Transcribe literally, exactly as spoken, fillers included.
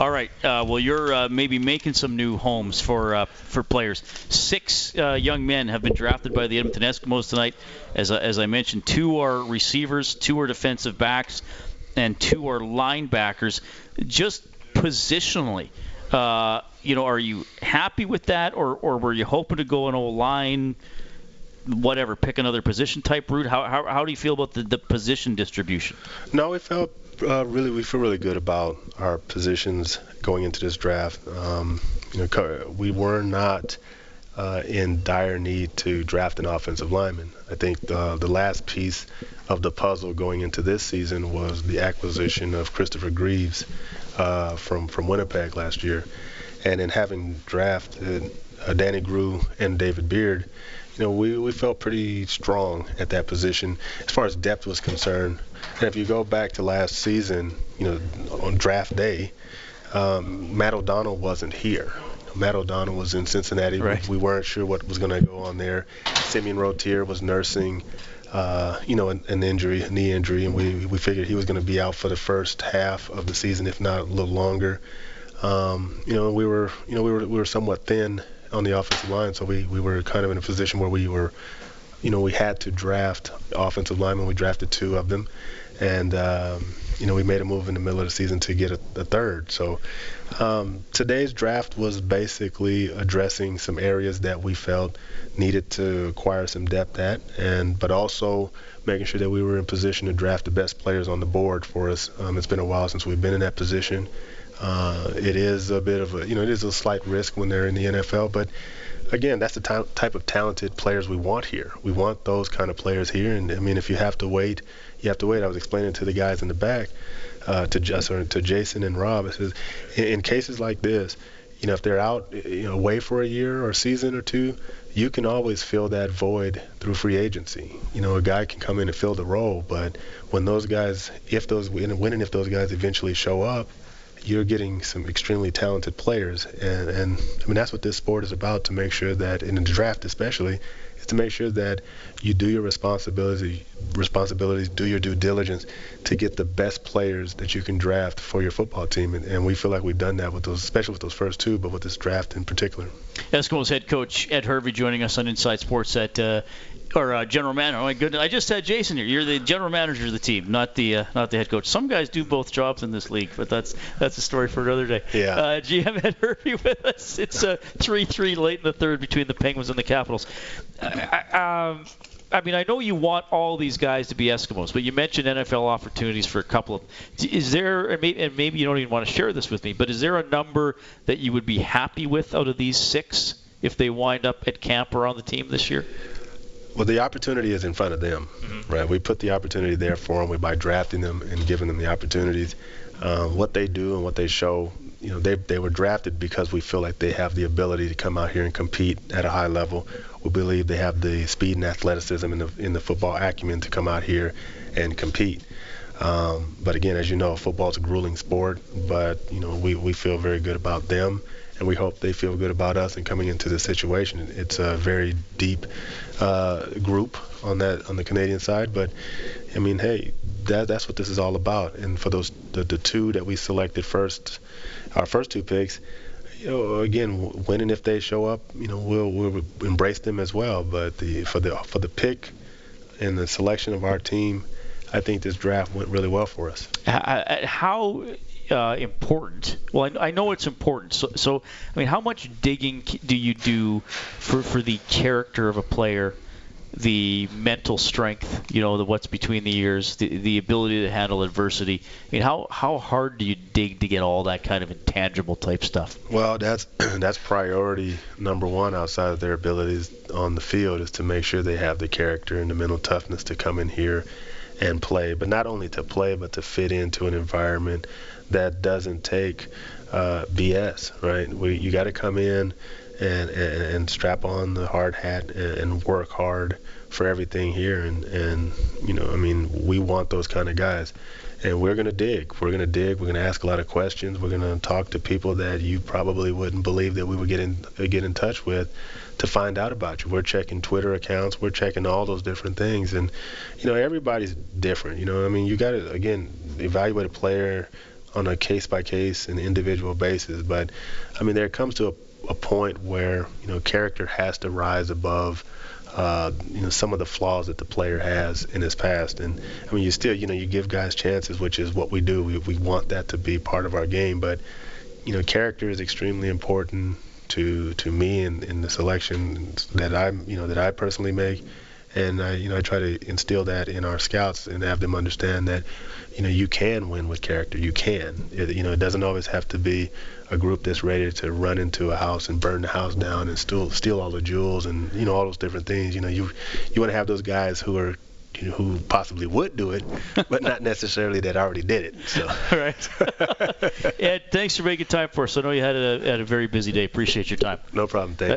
All right. Uh, well, you're uh, maybe making some new homes for uh, for players. Six uh, young men have been drafted by the Edmonton Eskimos tonight. As, as I mentioned, two are receivers, two are defensive backs, and two are linebackers. Just positionally, uh, you know, are you happy with that, or, or were you hoping to go an O-line, whatever, pick another position type route? How how, how do you feel about the, the position distribution? No, we felt uh, really we feel really good about our positions going into this draft. Um, you know, we were not uh, in dire need to draft an offensive lineman. I think uh, the last piece of the puzzle going into this season was the acquisition of Christopher Greaves uh, from from Winnipeg last year, and in having drafted uh, Danny Grew and David Beard, you know, we, we felt pretty strong at that position as far as depth was concerned. And if you go back to last season, you know, on draft day, um, Matt O'Donnell wasn't here. Matt O'Donnell was in Cincinnati. Right. We, we weren't sure what was going to go on there. Simeon Rotier was nursing, uh, you know, an, an injury, a knee injury, and we, we figured he was going to be out for the first half of the season, if not a little longer. Um, you know, we were, you know, we were, we were somewhat thin on the offensive line, so we, we were kind of in a position where we were, you know, we had to draft offensive linemen. We drafted two of them, and um, you know, we made a move in the middle of the season to get a, a third. So um, today's draft was basically addressing some areas that we felt needed to acquire some depth at, and but also making sure that we were in position to draft the best players on the board for us. Um, it's been a while since we've been in that position. Uh, it is a bit of a, you know, it is a slight risk when they're in the N F L, but again, that's the t- type of talented players we want here. We want those kind of players here, and I mean, if you have to wait, you have to wait. I was explaining to the guys in the back, uh, to Justin, to Jason and Rob, I says, in, in cases like this, you know, if they're out, you know, away for a year or a season or two, you can always fill that void through free agency. You know, a guy can come in and fill the role, but when those guys, if those, when and if those guys eventually show up, you're getting some extremely talented players, and, and I mean that's what this sport is about, to make sure that in the draft especially, is to make sure that you do your responsibility, responsibilities, do your due diligence to get the best players that you can draft for your football team, and, and we feel like we've done that with those, especially with those first two, but with this draft in particular. Eskimos head coach Ed Hervey joining us on Inside Sports at uh, or uh, general manager. Oh my goodness, I just had Jason here. You're the general manager of the team, not the uh, not the head coach. Some guys do both jobs in this league, but that's that's a story for another day. Yeah. Uh, G M Ed Hervey with us. It's a three three late in the third between the Penguins and the Capitals. I, I, um, I mean, I know you want all these guys to be Eskimos, but you mentioned N F L opportunities for a couple of them. Is there, and maybe you don't even want to share this with me, but is there a number that you would be happy with out of these six if they wind up at camp or on the team this year? Well, the opportunity is in front of them, mm-hmm. right? We put the opportunity there for them by drafting them and giving them the opportunities. Uh, what they do and what they show, you know, they they were drafted because we feel like they have the ability to come out here and compete at a high level. We believe they have the speed and athleticism and the, in the football acumen to come out here and compete. Um, but again, as you know, football is a grueling sport, but, you know, we, we feel very good about them. And we hope they feel good about us and coming into this situation. It's a very deep uh, group on that on the Canadian side, but I mean, hey, that that's what this is all about. And for those the, the two that we selected first, our first two picks, you know, again, when and if they show up, you know, we'll we'll embrace them as well. But the for the for the pick and the selection of our team, I think this draft went really well for us. How Uh, important? Well, I, I know it's important. So, so, I mean, how much digging do you do for for the character of a player, the mental strength, you know, the what's between the ears, the, the ability to handle adversity? I mean, how how hard do you dig to get all that kind of intangible type stuff? Well, that's that's priority number one outside of their abilities on the field, is to make sure they have the character and the mental toughness to come in here and play, but not only to play, but to fit into an environment that doesn't take uh, B S, right? We, you got to come in and, and, and strap on the hard hat and, and work hard for everything here. And, and, you know, I mean, we want those kind of guys. And we're going to dig. We're going to dig. We're going to ask a lot of questions. We're going to talk to people that you probably wouldn't believe that we would get in, get in touch with to find out about you. We're checking Twitter accounts. We're checking all those different things. And, you know, everybody's different. You know, I mean, you got to, again, evaluate a player on a case-by-case and individual basis. But, I mean, there comes to a, a point where, you know, character has to rise above, uh, you know, some of the flaws that the player has in his past. And, I mean, you still, you know, you give guys chances, which is what we do. We, we want that to be part of our game. But, you know, character is extremely important to to me in, in the selection that I'm, you know, that I personally make. And I, you know, I try to instill that in our scouts and have them understand that, you know, you can win with character. You can. It, you know, it doesn't always have to be a group that's ready to run into a house and burn the house down and steal steal all the jewels and, you know, all those different things. You know, you you want to have those guys who are, you know, who possibly would do it, but not necessarily that already did it. So. All right. Ed, thanks for making time for us. I know you had a had a very busy day. Appreciate your time. No problem. Thank you.